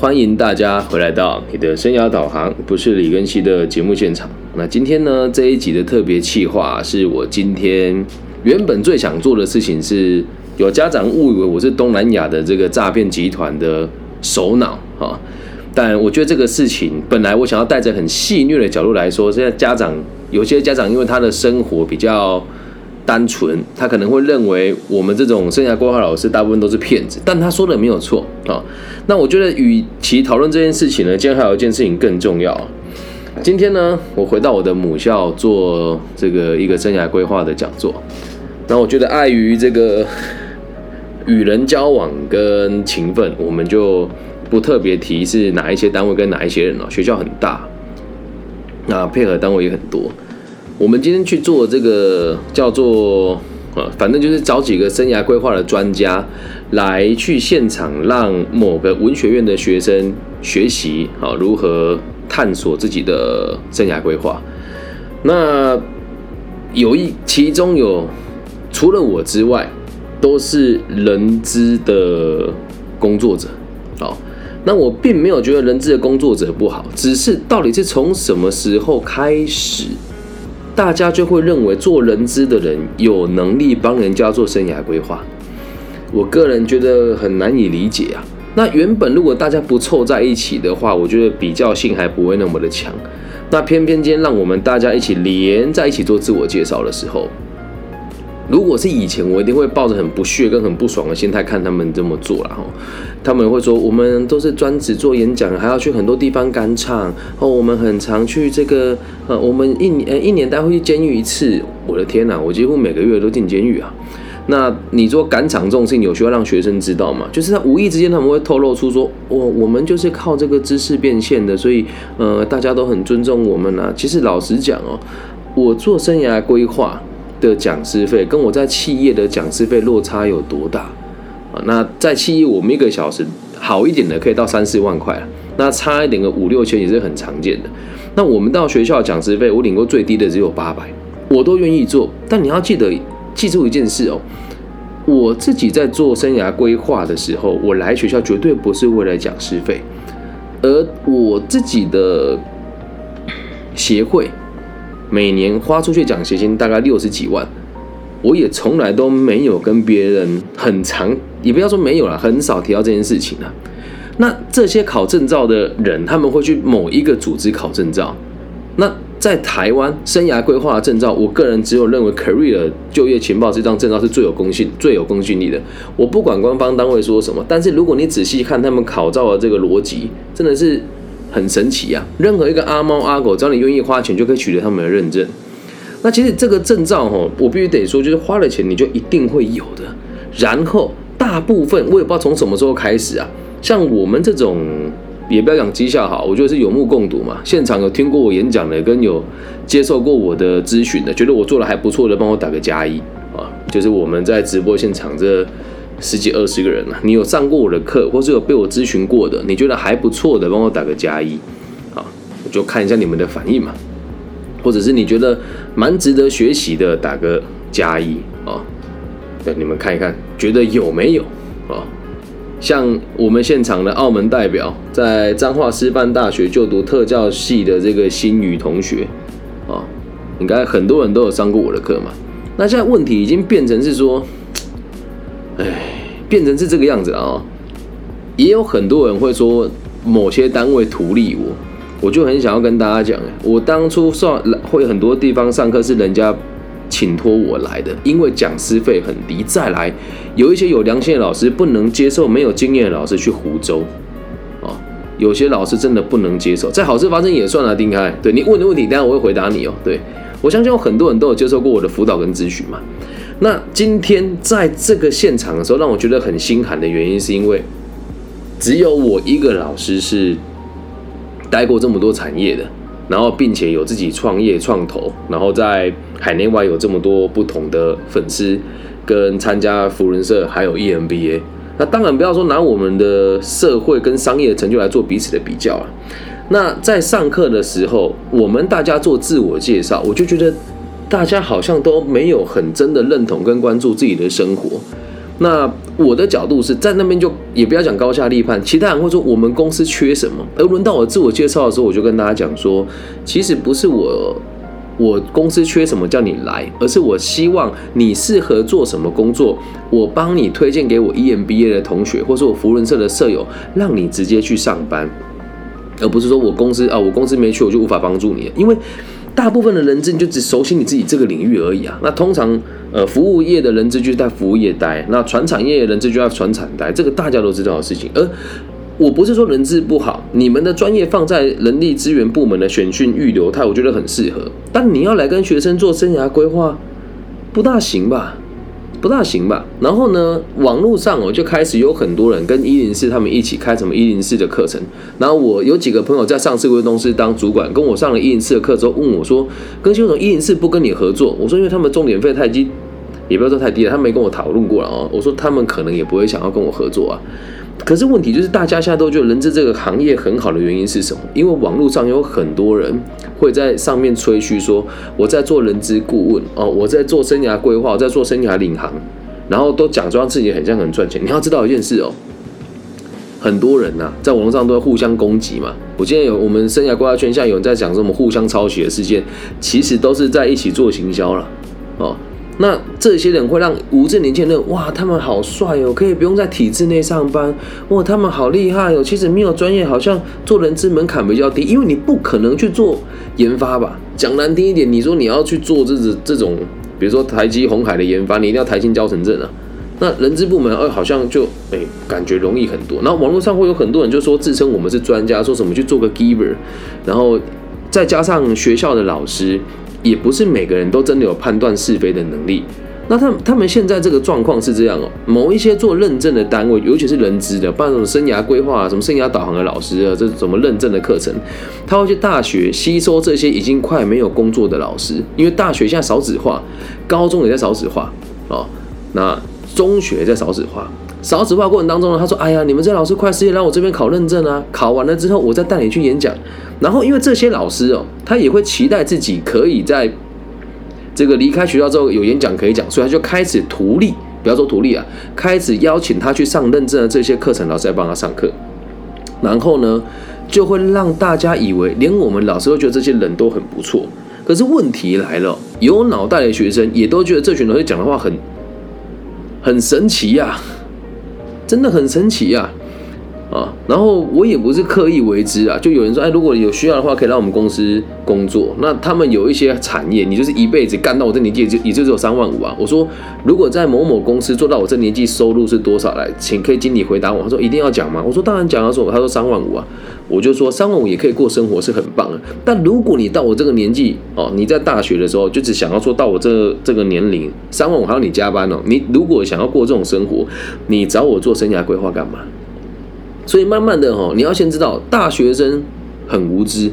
欢迎大家回来到你的生涯导航，不是李根熙的节目现场。那今天呢，这一集的特别企划是我今天原本最想做的事情是，有家长误以为我是东南亚的这个诈骗集团的首脑啊，但我觉得这个事情本来我想要带着很戏谑的角度来说，现在家长有些家长因为他的生活比较单纯，他可能会认为我们这种生涯规划老师大部分都是骗子，但他说的没有错啊。那我觉得与其讨论这件事情呢，今天还有一件事情更重要。今天呢，我回到我的母校做这个一个生涯规划的讲座。那我觉得碍于这个与人交往跟勤奋，我们就不特别提是哪一些单位跟哪一些人了。学校很大，那配合单位也很多。我们今天去做这个叫做反正就是找几个生涯规划的专家来去现场让某个文学院的学生学习如何探索自己的生涯规划。那其中有除了我之外都是人资的工作者。那我并没有觉得人资的工作者不好，只是到底是从什么时候开始大家就会认为做人资的人有能力帮人家做生涯规划，我个人觉得很难以理解啊。那原本如果大家不凑在一起的话，我觉得比较性还不会那么的强。那偏偏今天让我们大家一起连在一起做自我介绍的时候，如果是以前，我一定会抱着很不屑跟很不爽的心态看他们这么做啦。他们会说我们都是专职做演讲，还要去很多地方赶场，我们很常去这个，我们一年大概会去监狱一次。我的天啊，我几乎每个月都进监狱啊。那你说赶场这种事情有需要让学生知道吗？就是他无意之间他们会透露出说，我们就是靠这个知识变现的，所以大家都很尊重我们啊。其实老实讲我做生涯规划的讲师费跟我在企业的讲师费落差有多大啊？那在企业我们一个小时好一点的可以到3-4万块，那差一点个5-6千也是很常见的。那我们到学校讲师费，我领过最低的只有800，我都愿意做。但你要记住一件事哦，我自己在做生涯规划的时候，我来学校绝对不是为了讲师费，而我自己的协会每年花出去奖学金大概60几万，我也从来都没有跟别人也不要说没有啦，很少提到这件事情啦。那这些考证照的人，他们会去某一个组织考证照。那在台湾生涯规划的证照，我个人只有认为 Career 就业情报这张证照是最有公信力的。我不管官方单位说什么，但是如果你仔细看他们考照的这个逻辑，真的是很神奇啊！任何一个阿猫阿狗，只要你愿意花钱，就可以取得他们的认证。那其实这个证照我必须得说，就是花了钱你就一定会有的。然后大部分我也不知道从什么时候开始啊，像我们这种也不要讲绩效好，我觉得是有目共睹嘛。现场有听过我演讲的，跟有接受过我的咨询的，觉得我做的还不错的，帮我打个+1啊。就是我们在直播现场这10几20个人了，你有上过我的课，或是有被我咨询过的，你觉得还不错的，帮我打个+1，好，我就看一下你们的反应嘛。或者是你觉得蛮值得学习的，打个+1啊。对，你们看一看，觉得有没有啊？像我们现场的澳门代表，在彰化师范大学就读特教系的这个新宇同学啊，应该很多人都有上过我的课嘛。那现在问题已经变成是说，变成是这个样子了啊。也有很多人会说某些单位图利我就很想要跟大家讲，我当初会很多地方上课是人家请托我来的，因为讲师费很低。再来，有一些有良心的老师不能接受没有经验的老师去胡诌啊，有些老师真的不能接受。在好事发生也算了，丁开，对你问的问题，当然我会回答你哦。对，我相信有很多人都有接受过我的辅导跟咨询嘛。那今天在这个现场的时候，让我觉得很心寒的原因，是因为只有我一个老师是待过这么多产业的，然后并且有自己创业创投，然后在海内外有这么多不同的粉丝，跟参加扶轮社还有 EMBA。那当然不要说拿我们的社会跟商业的成就来做彼此的比较了。那在上课的时候，我们大家做自我介绍，我就觉得大家好像都没有很真的认同跟关注自己的生活。那我的角度是在那边就也不要讲高下立判，其他人会说我们公司缺什么，而轮到我自我介绍的时候，我就跟大家讲说，其实不是我公司缺什么叫你来，而是我希望你适合做什么工作，我帮你推荐给我 EMBA 的同学，或是我扶轮社的社友，让你直接去上班，而不是说我公司没去我就无法帮助你，因为大部分的人资你就只熟悉你自己这个领域而已啊。那通常服务业的人资就在服务业待，那传产业的人资就在传产待，这个大家都知道的事情。而我不是说人资不好，你们的专业放在人力资源部门的选训预留态，我觉得很适合。但你要来跟学生做生涯规划，不大行吧。然后呢，网络上就开始有很多人跟104他们一起开什么104的课程。然后我有几个朋友在上市贵公司当主管，跟我上了104的课之后，问我说：“更新为什么104不跟你合作？”我说：“因为他们重点费太低，也不要说太低了，他们没跟我讨论过了哦。”我说：“他们可能也不会想要跟我合作啊。”可是问题就是，大家现在都觉得人资这个行业很好的原因是什么？因为网络上有很多人会在上面吹嘘说，我在做人资顾问哦，我在做生涯规划，我在做生涯领航，然后都假装自己很像很赚钱。你要知道一件事哦，很多人啊，在网络上都会互相攻击嘛。我今天有我们生涯规划圈下有人在讲什么互相抄袭的事件，其实都是在一起做行销了哦。那这些人会让无知年轻人，哇，他们好帅哦，可以不用在体制内上班，哇，他们好厉害哦。其实没有专业，好像做人资门槛比较低，因为你不可能去做研发吧？讲难听一点，你说你要去做这种，比如说台积、鸿海的研发，你一定要台清交成证啊。那人资部门好像就感觉容易很多。然后网络上会有很多人就说自称我们是专家，说什么去做个 giver， 然后再加上学校的老师。也不是每个人都真的有判断是非的能力。那他们现在这个状况是这样哦，某一些做认证的单位，尤其是人资的，办什么生涯规划啊、什么生涯导航的老师啊，这什么认证的课程，他会去大学吸收这些已经快没有工作的老师，因为大学现在少子化，高中也在少子化哦，那中学也在少子化。少子化过程当中呢，他说：“哎呀，你们这老师快失业，让我这边考认证啊，考完了之后我再带你去演讲。”然后因为这些老师哦，他也会期待自己可以在这个离开学校之后有演讲可以讲，所以他就开始图利，不要说图利啊，开始邀请他去上认证的这些课程，老师来帮他上课。然后呢，就会让大家以为，连我们老师都觉得这些人都很不错。可是问题来了，有脑袋的学生也都觉得这群老师讲的话很神奇啊，真的很神奇啊。然后我也不是刻意为之啊，就有人说，如果有需要的话，可以让我们公司工作。那他们有一些产业，你就是一辈子干到我这年纪，也就只有3万5啊。我说，如果在某某公司做到我这年纪，收入是多少来？请可以经理回答我。他说一定要讲吗？我说当然讲啊。他说3万5啊，我就说3万5也可以过生活，是很棒的。但如果你到我这个年纪哦，你在大学的时候就只想要说到我这个年龄，3万5还要你加班哦。你如果想要过这种生活，你找我做生涯规划干嘛？所以慢慢的你要先知道，大学生很无知，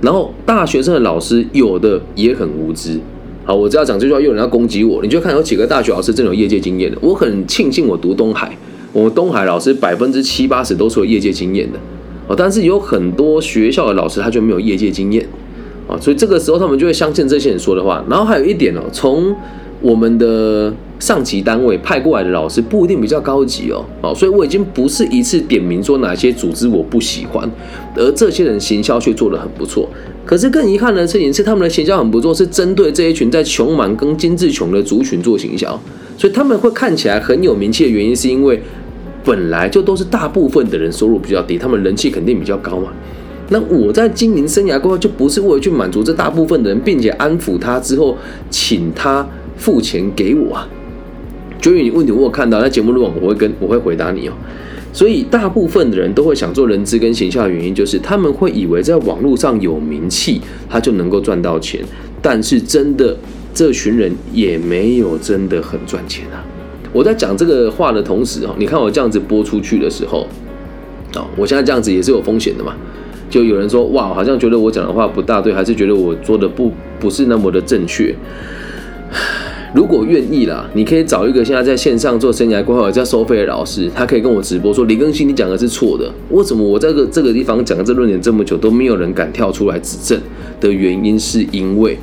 然后大学生的老师有的也很无知。好，我只要讲这句话，又有人要攻击我，你就看有几个大学老师真的有业界经验的。我很庆幸我读东海，我们东海老师70-80%都是有业界经验的，但是有很多学校的老师他就没有业界经验，所以这个时候他们就会相信这些人说的话。然后还有一点从我们的上级单位派过来的老师不一定比较高级哦，所以我已经不是一次点名说哪些组织我不喜欢，而这些人行销却做得很不错。可是更遗憾的事情是，他们的行销很不错，是针对这一群在穷忙跟精致穷的族群做行销，所以他们会看起来很有名气的原因，是因为本来就都是大部分的人收入比较低，他们人气肯定比较高嘛。那我在经营生涯规划就不是为了去满足这大部分的人，并且安抚他之后，请他付钱给我啊。就因为你问题我有看到，在节目录完我会回答你哦。所以大部分的人都会想做人资跟行销的原因，就是他们会以为在网络上有名气，他就能够赚到钱。但是真的，这群人也没有真的很赚钱啊。我在讲这个话的同时，你看我这样子播出去的时候，我现在这样子也是有风险的嘛。就有人说，哇，好像觉得我讲的话不大对，还是觉得我做的不是那么的正确。如果愿意啦，你可以找一个现在在线上做生涯规划叫收费的老师，他可以跟我直播说，林更新你讲的是错的，为什么我这个地方讲的这论点这么久都没有人敢跳出来指正的原因，是因为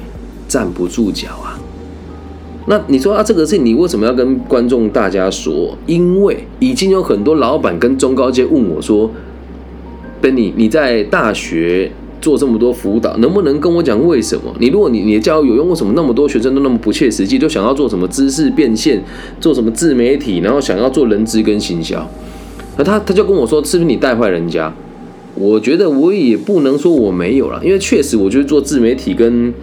站不住脚啊。那你说啊，这个事情你为什么要跟观众大家说？因为已经有很多老板跟中高阶问我说 ，Benny， 你在大学做这么多辅导，能不能跟我讲为什么？你如果你的教育有用，为什么那么多学生都那么不切实际，就想要做什么知识变现，做什么自媒体，然后想要做人资跟行销？那他就跟我说，是不是你带坏人家？我觉得我也不能说我没有啦，因为确实我就是做自媒体跟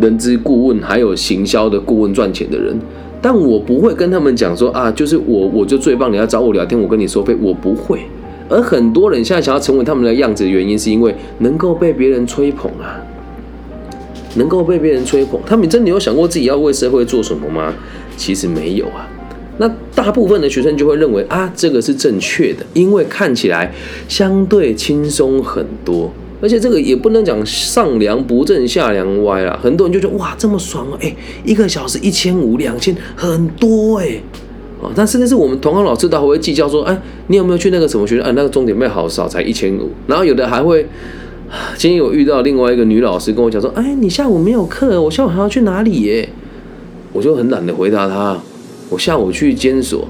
人资顾问还有行销的顾问赚钱的人，但我不会跟他们讲说啊，就是我就最棒，你要找我聊天，我跟你收费，我不会。而很多人现在想要成为他们的样子的原因，是因为能够被别人吹捧啊，能够被别人吹捧，他们真的有想过自己要为社会做什么吗？其实没有啊。那大部分的学生就会认为啊，这个是正确的，因为看起来相对轻松很多，而且这个也不能讲上梁不正下梁歪啦。很多人就觉得哇，这么爽啊，一个小时1500、2000，很多，但甚至是我们同行老师都还会计较说，你有没有去那个什么学校，那个钟点费好少，才1500。然后有的还会，今天有遇到另外一个女老师跟我讲说，你下午没有课，我下午还要去哪里耶？我就很懒得回答她。我下午去监所，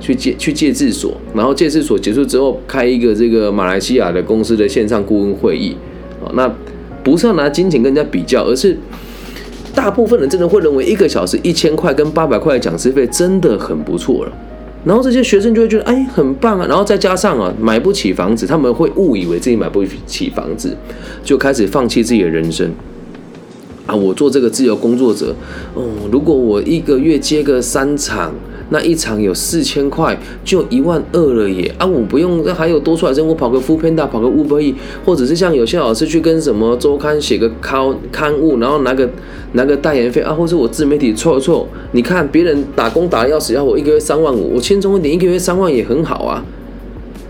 去戒治所，然后戒治所结束之后开一个这个马来西亚的公司的线上顾问会议，那不是要拿金钱跟人家比较，而是大部分人真的会认为一个小时1000块跟800块的讲师费真的很不错了。然后这些学生就会觉得很棒啊，然后再加上啊买不起房子，他们会误以为自己买不起房子，就开始放弃自己的人生。我做这个自由工作者，如果我一个月接个3场，那一场有4000块，就12000了耶！我不用，还有多出来的，我跑个 Foodpanda， 跑个 Uber Eats， 或者是像有些老师去跟什么周刊写个刊物，然后拿个代言费，或者我自媒体凑。你看别人打工打得要死要活，我一个月35000，我轻松一点，一个月30000也很好啊。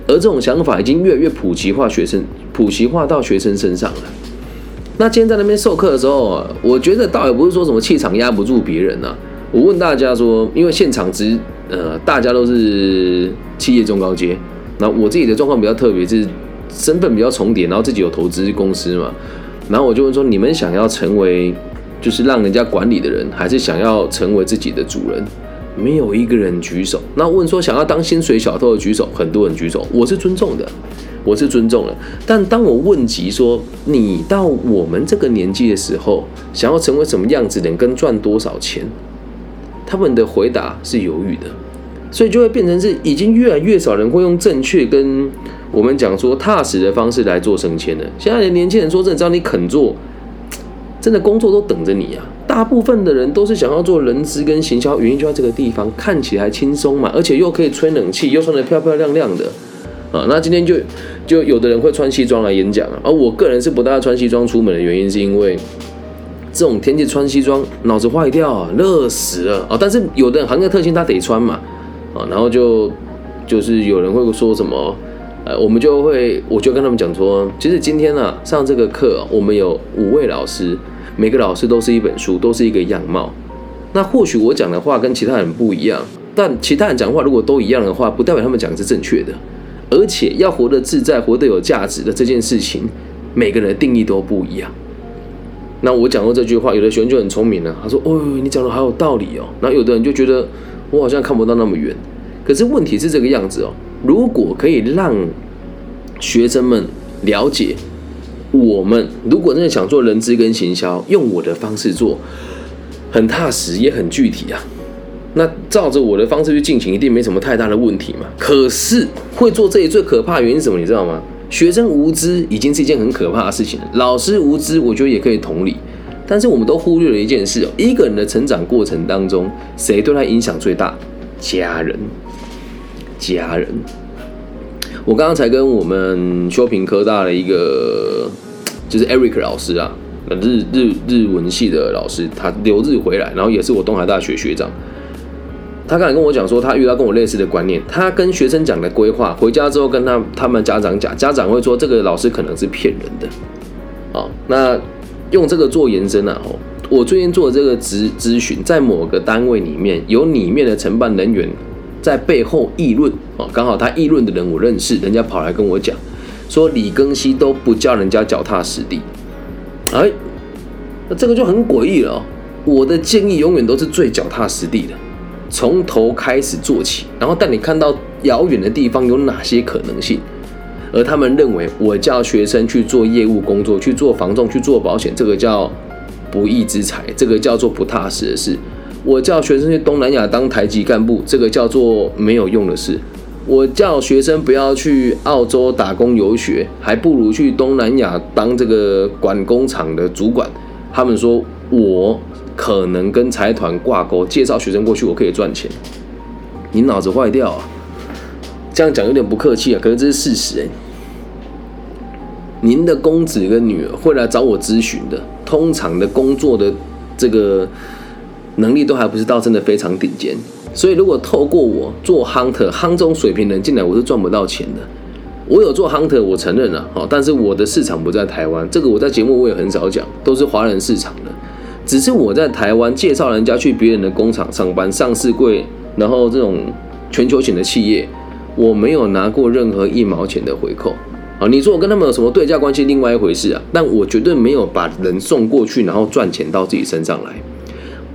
而这种想法已经越来越普及化到学生身上了。那今天在那边授课的时候，我觉得倒也不是说什么气场压不住别人啊。我问大家说，因为现场大家都是企业中高阶，那我自己的状况比较特别，是身份比较重叠，然后自己有投资公司嘛，然后我就问说，你们想要成为就是让人家管理的人，还是想要成为自己的主人？没有一个人举手。那问说想要当薪水小偷的举手，很多人举手，我是尊重的。但当我问及说，你到我们这个年纪的时候，想要成为什么样子的人，跟赚多少钱，他们的回答是犹豫的，所以就会变成是已经越来越少人会用正确跟我们讲说踏实的方式来做升迁了。现在的年轻人说真的，只要你肯做，真的工作都等着你啊！大部分的人都是想要做人资跟行销，原因就在这个地方，看起来轻松嘛，而且又可以吹冷气，又穿得漂漂亮亮的。那今天就有的人会穿西装来演讲，而我个人是不大穿西装出门的原因，是因为这种天气穿西装脑子坏掉，热死了，但是有的人行业特性他得穿嘛，然后就是有人会说什么，我就跟他们讲说，其实今天啊上这个课，我们有5位老师，每个老师都是一本书，都是一个样貌。那或许我讲的话跟其他人不一样，但其他人讲的话如果都一样的话，不代表他们讲的是正确的。而且要活得自在，活得有价值的这件事情，每个人的定义都不一样。那我讲过这句话，有的学生就很聪明了，他说：“哦，你讲的好有道理哦。”然后有的人就觉得我好像看不到那么远。可是问题是这个样子哦，如果可以让学生们了解，我们如果真的想做人资跟行销，用我的方式做，很踏实也很具体啊。那照着我的方式去进行，一定没什么太大的问题嘛。可是会做这里最可怕的原因是什么？你知道吗？学生无知已经是一件很可怕的事情了，老师无知我觉得也可以同理，但是我们都忽略了一件事，一个人的成长过程当中，谁对他影响最大？家人。我刚刚才跟我们修平科大的一个就是 Eric 老师啊，日文系的老师，他留日回来，然后也是我东海大学学长。他刚才跟我讲说，他遇到跟我类似的观念，他跟学生讲的规划，回家之后跟他们家长讲，家长会说这个老师可能是骗人的。那用这个做延伸啊，我最近做的这个咨询，在某个单位里面，有里面的承办人员在背后议论，刚好他议论的人我认识，人家跑来跟我讲说李庚希都不教人家脚踏实地，这个就很诡异了。我的建议永远都是最脚踏实地的，从头开始做起，然后带你看到遥远的地方有哪些可能性。而他们认为我叫学生去做业务工作，去做房仲，去做保险，这个叫不义之财，这个叫做不踏实的事。我叫学生去东南亚当台籍干部，这个叫做没有用的事。我叫学生不要去澳洲打工游学，还不如去东南亚当这个管工厂的主管。他们说我可能跟财团挂钩，介绍学生过去，我可以赚钱。你脑子坏掉啊！这样讲有点不客气啊，可是这是事实欸。您的公子跟女儿会来找我咨询的，通常的工作的这个能力都还不是到真的非常顶尖，所以如果透过我做 hunter 中水平人进来，我是赚不到钱的。我有做 hunter， 我承认了，但是我的市场不在台湾，这个我在节目我也很少讲，都是华人市场的。只是我在台湾介绍人家去别人的工厂上班，上市柜，然后这种全球型的企业，我没有拿过任何一毛钱的回扣。你说我跟他们有什么对价关系，另外一回事啊。但我绝对没有把人送过去，然后赚钱到自己身上来。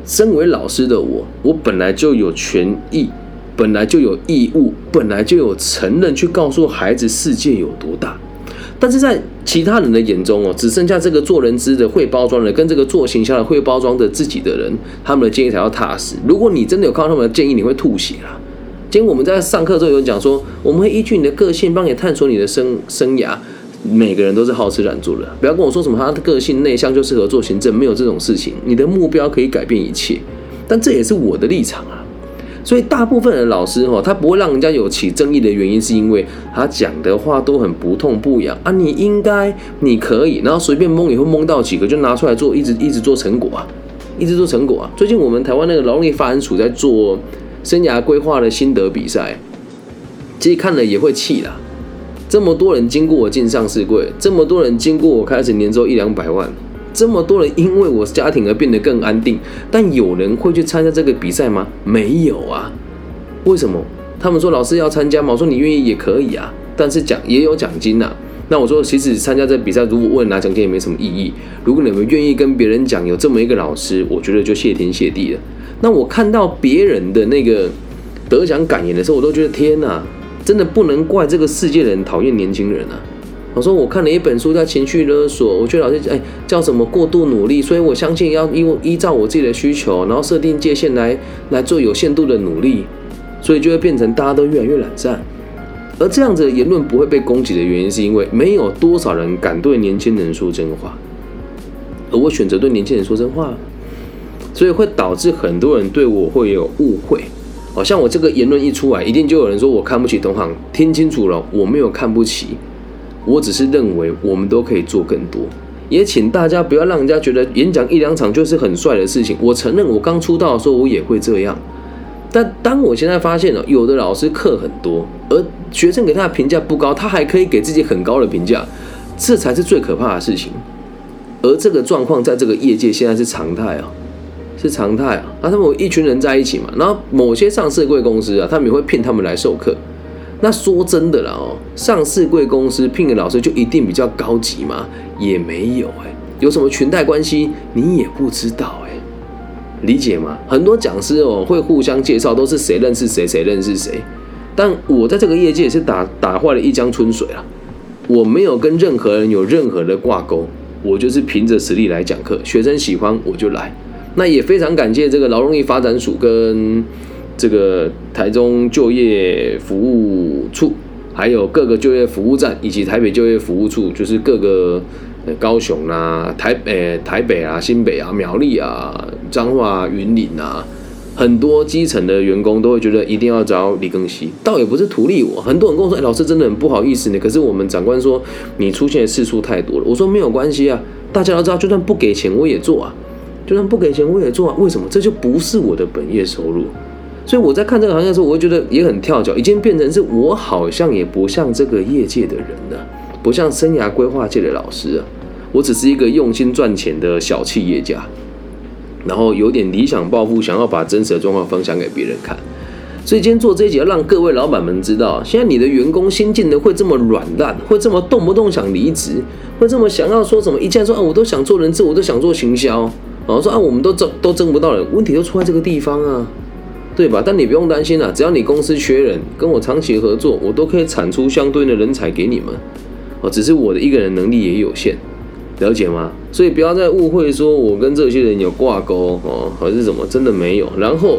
身为老师的我本来就有权益，本来就有义务，本来就有责任去告诉孩子世界有多大。但是在其他人的眼中，只剩下这个做人资的会包装的，跟这个做行销的会包装的自己的人，他们的建议才要踏实。如果你真的有看到他们的建议，你会吐血啦。今天我们在上课之后有人讲说，我们会依据你的个性帮你探索你的生涯。每个人都是好吃懒做的，不要跟我说什么他的个性内向就适合做行政，没有这种事情。你的目标可以改变一切，但这也是我的立场啊。所以大部分的老师，他不会让人家有起争议的原因，是因为他讲的话都很不痛不痒啊。你应该，你可以，然后随便蒙也会蒙到几个，就拿出来做，一直做成果啊，一直做成果啊。最近我们台湾那个劳动力发展署在做生涯规划的心得比赛，其实看了也会气啦。这么多人经过我进上市柜，这么多人经过我开始年收100-200万，这么多人因为我家庭而变得更安定，但有人会去参加这个比赛吗？没有啊。为什么？他们说老师要参加吗？我说你愿意也可以啊，但是也有奖金啊。那我说其实参加这个比赛，如果我拿奖金也没什么意义。如果你们愿意跟别人讲有这么一个老师，我觉得就谢天谢地了。那我看到别人的那个得奖感言的时候，我都觉得天哪，真的不能怪这个世界人讨厌年轻人啊！我说我看了一本书叫《情绪勒索》，我觉得老师叫什么过度努力，所以我相信要依照我自己的需求，然后设定界限来做有限度的努力，所以就会变成大家都越来越懒散。而这样子的言论不会被攻击的原因，是因为没有多少人敢对年轻人说真话，而我选择对年轻人说真话，所以会导致很多人对我会有误会。好像我这个言论一出来，一定就有人说我看不起同行。听清楚了，我没有看不起，我只是认为我们都可以做更多。也请大家不要让人家觉得演讲1-2场就是很帅的事情。我承认，我刚出道的时候我也会这样，但当我现在发现了，有的老师课很多，而学生给他的评价不高，他还可以给自己很高的评价，这才是最可怕的事情。而这个状况在这个业界现在是常态啊。是常态啊！那他们有一群人在一起嘛，然后某些上市柜公司啊，他们也会聘他们来授课。那说真的啦，上市柜公司聘的老师就一定比较高级吗？也没有，有什么裙带关系你也不知道，理解吗？很多讲师，会互相介绍，都是谁认识谁，谁认识谁。但我在这个业界也是打坏了一江春水啦，我没有跟任何人有任何的挂钩，我就是凭着实力来讲课，学生喜欢我就来。那也非常感谢这个劳动力发展署跟这个台中就业服务处，还有各个就业服务站以及台北就业服务处，就是各个高雄啊、台北啊、新北啊、苗栗啊、彰化、云林啊，很多基层的员工都会觉得一定要找李庚希，倒也不是图利我。很多人跟我说，老师真的很不好意思呢，可是我们长官说你出现的次数太多了。我说没有关系啊，大家都知道，就算不给钱我也做啊。就算不给钱我也做啊，为什么？这就不是我的本业收入。所以我在看这个行业的时候，我会觉得也很跳脚，已经变成是我好像也不像这个业界的人了，不像生涯规划界的老师，我只是一个用心赚钱的小企业家，然后有点理想抱负，想要把真实的状况分享给别人看。所以今天做这一集要让各位老板们知道，现在你的员工新进的会这么软烂，会这么动不动想离职，会这么想要说什么一见说，我都想做人资，我都想做行销。后说啊，我们都争不到人，问题都出在这个地方啊，对吧？但你不用担心啊，只要你公司缺人，跟我长期合作，我都可以产出相对应的人才给你们。哦，只是我的一个人能力也有限，了解吗？所以不要再误会说我跟这些人有挂钩哦，还是什么，真的没有。然后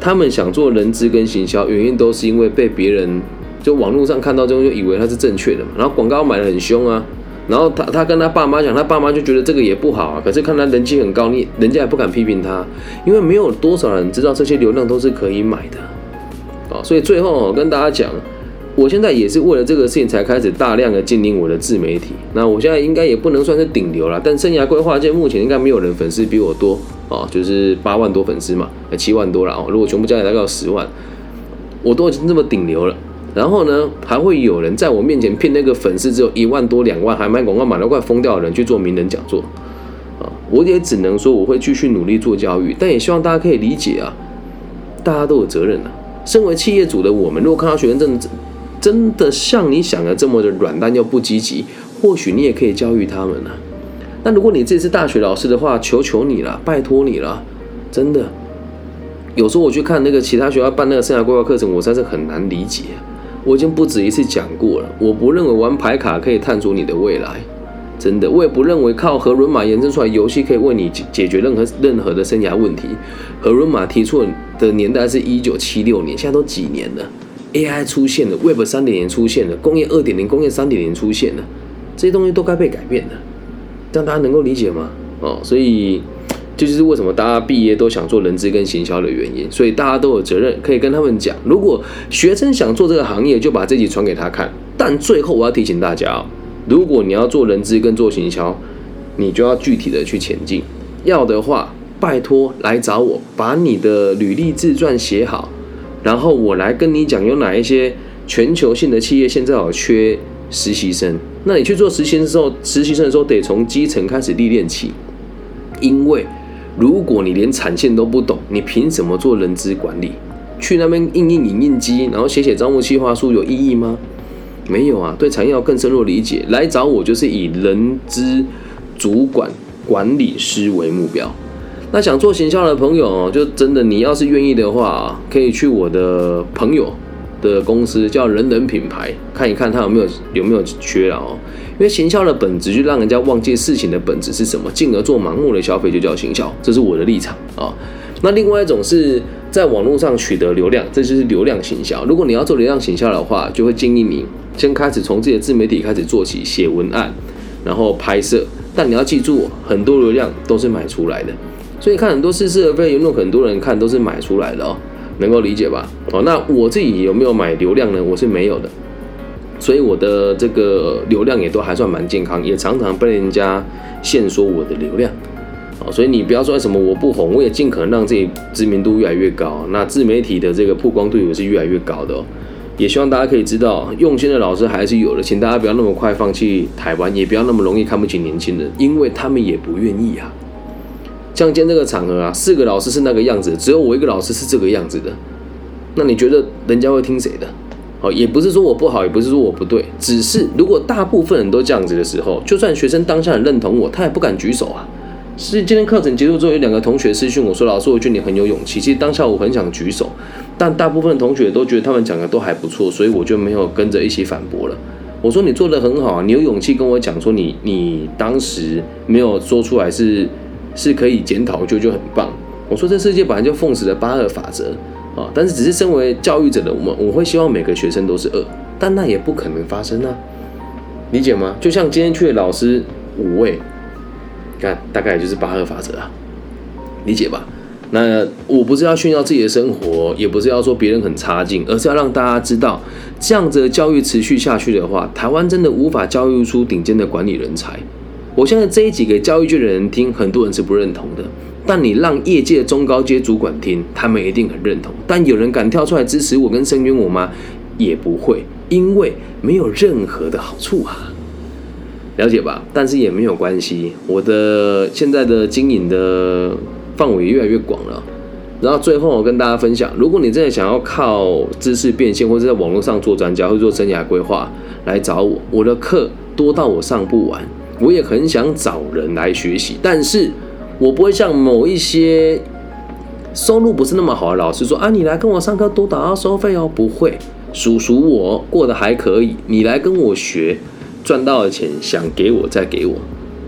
他们想做人资跟行销，原因都是因为被别人就网络上看到之后就以为他是正确的嘛，然后广告买得很凶啊。然后他跟他爸妈讲，他爸妈就觉得这个也不好啊。可是看他人气很高，人家也不敢批评他，因为没有多少人知道这些流量都是可以买的。哦，所以最后，跟大家讲，我现在也是为了这个事情才开始大量的经营我的自媒体。那我现在应该也不能算是顶流了，但生涯规划界目前应该没有人粉丝比我多哦，就是8万多粉丝嘛，7万多了哦。如果全部加起来大概有10万，我都已经这么顶流了。然后呢，还会有人在我面前骗那个粉丝只有1万多2万，还卖广告买到快疯掉的人去做名人讲座，啊，我也只能说我会继续努力做教育，但也希望大家可以理解啊，大家都有责任啊。身为企业主的我们，如果看到学生真的像你想的这么的软蛋又不积极，或许你也可以教育他们啊。那如果你自己是大学老师的话，求求你了，拜托你了，真的。有时候我去看那个其他学校办那个生涯规划课程，我实在是很难理解啊。我已经不止一次讲过了，我不认为玩牌卡可以探索你的未来，真的。我也不认为靠和轮马延伸出来游戏可以为你解决任何的生涯问题。和轮马提出的年代是1976年，现在都几年了 ，AI 出现了 ，Web 3.0出现了，工业 2.0、工业 3.0 出现了，这些东西都该被改变了，这样大家能够理解吗？哦，所以。这就是为什么大家毕业都想做人资跟行销的原因，所以大家都有责任，可以跟他们讲。如果学生想做这个行业，就把这集传给他看。但最后我要提醒大家哦，如果你要做人资跟做行销，你就要具体的去前进。要的话，拜托来找我，把你的履历自传写好，然后我来跟你讲有哪一些全球性的企业现在有缺实习生。那你去做实习生的时候，得从基层开始历练起，因为。如果你连产线都不懂，你凭什么做人资管理？去那边印机，然后写招募计划书有意义吗？没有啊。对产业要更深入理解，来找我就是以人资主管管理师为目标。那想做行销的朋友哦，就真的你要是愿意的话，可以去我的朋友的公司叫人人品牌看一看，他有没有缺了哦。因为行销的本质就让人家忘记事情的本质是什么，进而做盲目的消费，就叫行销，这是我的立场啊。那另外一种是在网络上取得流量，这就是流量行销。如果你要做流量行销的话，就会建议你先开始从自己的自媒体开始做起，写文案，然后拍摄。但你要记住，很多流量都是买出来的，所以看很多似是而非言论，很多人看都是买出来的哦，能够理解吧？哦，那我自己有没有买流量呢？我是没有的。所以我的这个流量也都还算蛮健康，也常常被人家限缩我的流量。所以你不要说什么我不红，我也尽可能让自己知名度越来越高。那自媒体的这个曝光度也是越来越高的哦。也希望大家可以知道，用心的老师还是有的，请大家不要那么快放弃台湾，也不要那么容易看不起年轻人，因为他们也不愿意啊。像今天这个场合啊，4个老师是那个样子，只有我一个老师是这个样子的，那你觉得人家会听谁的？也不是说我不好，也不是说我不对，只是如果大部分人都这样子的时候，就算学生当下很认同我，他也不敢举手啊。是今天课程结束之后，有2个同学私讯我说：“老师，我觉得你很有勇气。”其实当下我很想举手，但大部分的同学都觉得他们讲的都还不错，所以我就没有跟着一起反驳了。我说：“你做得很好啊，你有勇气跟我讲说你当时没有说出来是可以检讨，就很棒。”我说：“这世界本来就奉使了82法则。”但是只是身为教育者的我会希望每个学生都是恶，但那也不可能发生啊，理解吗？就像今天去的老师5位，看大概也就是82法则啊，理解吧？那我不是要炫耀自己的生活，也不是要说别人很差劲，而是要让大家知道，这样子的教育持续下去的话，台湾真的无法教育出顶尖的管理人才。我相信这一集给教育界的人听，很多人是不认同的。但你让业界中高阶主管听，他们一定很认同。但有人敢跳出来支持我跟声援我吗？也不会，因为没有任何的好处啊，了解吧？但是也没有关系，我的现在的经营的范围越来越广了。然后最后我跟大家分享，如果你真的想要靠知识变现，或者在网络上做专家，或者做生涯规划，来找我，我的课多到我上不完，我也很想找人来学习，但是。我不会像某一些收入不是那么好的老师说啊，你来跟我上课多打收费哦，不会。叔叔我过得还可以，你来跟我学，赚到的钱想给我再给我。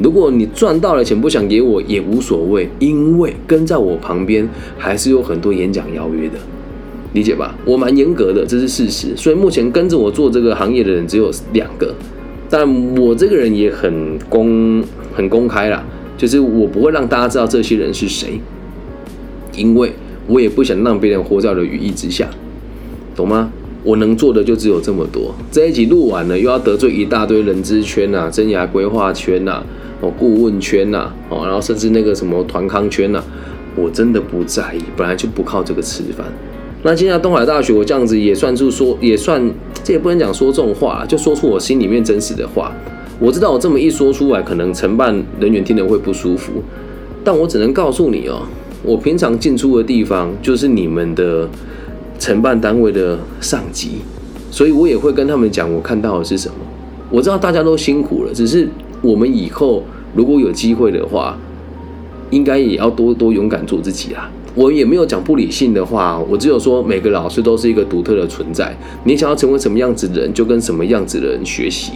如果你赚到了钱不想给我也无所谓，因为跟在我旁边还是有很多演讲邀约的，理解吧？我蛮严格的，这是事实。所以目前跟着我做这个行业的人只有2个，但我这个人也很公开啦，就是我不会让大家知道这些人是谁，因为我也不想让别人活在我的羽翼之下，懂吗？我能做的就只有这么多。这一集录完了，又要得罪一大堆人资圈啊、生涯规划圈啊、顾问圈啊、然后甚至那个什么团康圈啊，我真的不在意，本来就不靠这个吃饭。那现在东海大学，我这样子也算是说，也算这也不能讲说这种话，就说出我心里面真实的话。我知道我这么一说出来，可能承办人员听得会不舒服，但我只能告诉你哦，我平常进出的地方就是你们的承办单位的上级，所以我也会跟他们讲我看到的是什么。我知道大家都辛苦了，只是我们以后如果有机会的话，应该也要多多勇敢做自己啦。我也没有讲不理性的话，我只有说每个老师都是一个独特的存在，你想要成为什么样子的人，就跟什么样子的人学习。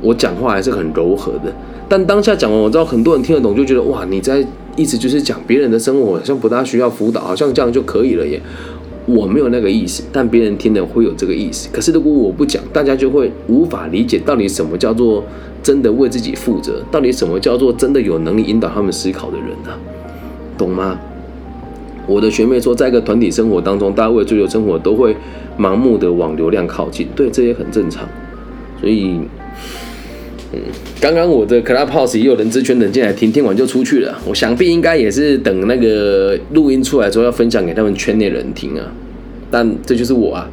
我讲话还是很柔和的，但当下讲完，我知道很多人听得懂，就觉得哇，你在一直就是讲别人的生活，好像不大需要辅导，好像这样就可以了耶。我没有那个意思，但别人听了会有这个意思。可是如果我不讲，大家就会无法理解到底什么叫做真的为自己负责，到底什么叫做真的有能力引导他们思考的人啊，懂吗？我的学妹说，在一个团体生活当中，大家为追求生活都会盲目的往流量靠近，对，这也很正常。所以，刚刚我的 Clubhouse 也有人资圈人进来听，听完就出去了。我想必应该也是等那个录音出来之后要分享给他们圈内人听啊。但这就是我啊，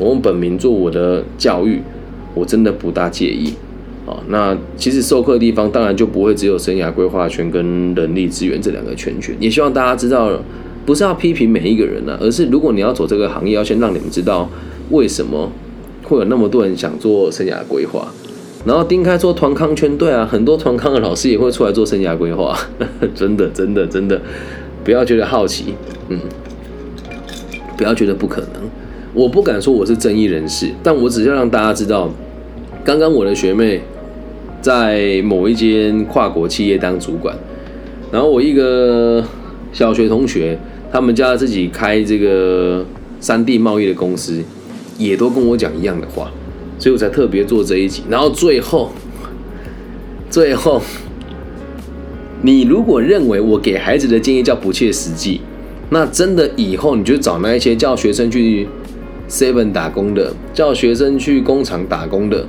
我用本名做我的教育，我真的不大介意。那其实授课的地方当然就不会只有生涯规划圈跟人力资源这两个圈，也希望大家知道，不是要批评每一个人啊，而是如果你要走这个行业，要先让你们知道为什么会有那么多人想做生涯规划。然后丁开说团康圈，对啊，很多团康的老师也会出来做生涯规划，真的，不要觉得好奇，不要觉得不可能。我不敢说我是正义人士，但我只是要让大家知道，刚刚我的学妹在某一间跨国企业当主管，然后我一个小学同学，他们家自己开这个3D 贸易的公司，也都跟我讲一样的话。所以我才特别做这一集，然后最后，你如果认为我给孩子的建议叫不切实际，那真的以后你就找那一些叫学生去 7-Eleven 打工的，叫学生去工厂打工的，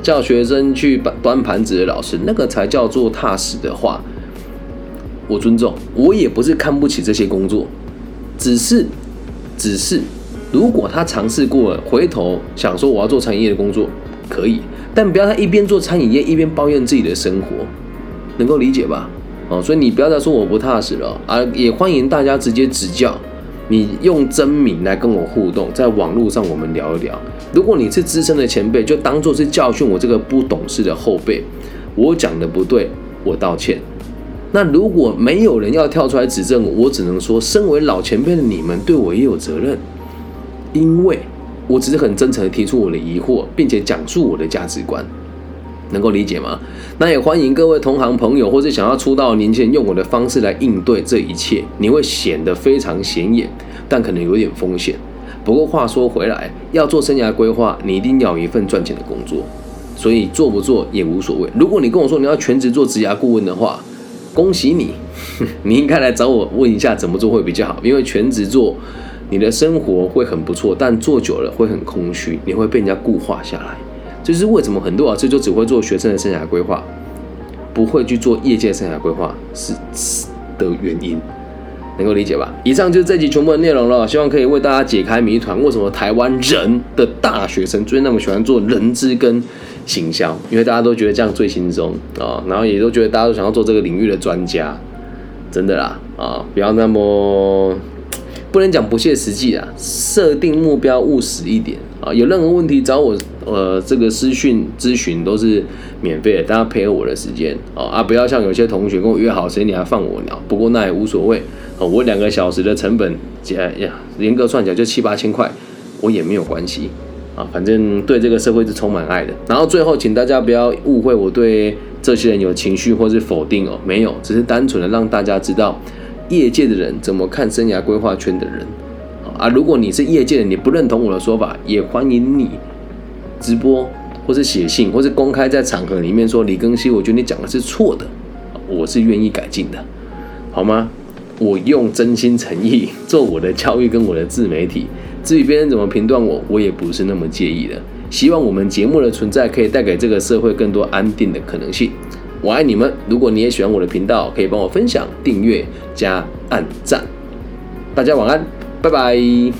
叫学生去端盘子的老师，那个才叫做踏实的话。我尊重，我也不是看不起这些工作，只是。如果他尝试过了，回头想说我要做餐饮业的工作，可以，但不要他一边做餐饮业一边抱怨自己的生活，能够理解吧？所以你不要再说我不踏实了啊！也欢迎大家直接指教，你用真名来跟我互动，在网络上我们聊一聊。如果你是资深的前辈，就当作是教训我这个不懂事的后辈，我讲的不对，我道歉。那如果没有人要跳出来指正我，我只能说，身为老前辈的你们对我也有责任。因为我只是很真诚地提出我的疑惑，并且讲述我的价值观，能够理解吗？那也欢迎各位同行朋友或是想要出道的年轻人用我的方式来应对这一切，你会显得非常显眼，但可能有点风险。不过话说回来，要做生涯规划，你一定要有一份赚钱的工作，所以做不做也无所谓。如果你跟我说你要全职做职涯顾问的话，恭喜你，你应该来找我问一下怎么做会比较好，因为全职做你的生活会很不错，但做久了会很空虚，你会被人家固化下来。这就是为什么很多老师就只会做学生的生涯规划，不会去做业界生涯规划是的原因，能够理解吧？以上就是这集全部的内容了，希望可以为大家解开谜团，为什么台湾人的大学生最那么喜欢做人资跟行销，因为大家都觉得这样最轻松啊，然后也都觉得大家都想要做这个领域的专家，真的啦啊，不要那么。不能讲不切实际啊，设定目标务实一点啊。有任何问题找我这个私讯咨询都是免费的，大家配合我的时间啊，不要像有些同学跟我约好谁你还放我鸟，不过那也无所谓啊，我2个小时的成本，严格算起来就7、8千块，我也没有关系啊，反正对这个社会是充满爱的。然后最后，请大家不要误会我对这些人有情绪或是否定哦，没有，只是单纯的让大家知道业界的人怎么看生涯规划圈的人啊。如果你是业界的，你不认同我的说法，也欢迎你直播或是写信，或是公开在场合里面说李庚希，我觉得你讲的是错的，我是愿意改进的，好吗？我用真心诚意做我的教育跟我的自媒体，至于别人怎么评断我，我也不是那么介意的。希望我们节目的存在可以带给这个社会更多安定的可能性。我爱你们，如果你也喜欢我的频道，可以帮我分享、订阅、加按赞。大家晚安，拜拜。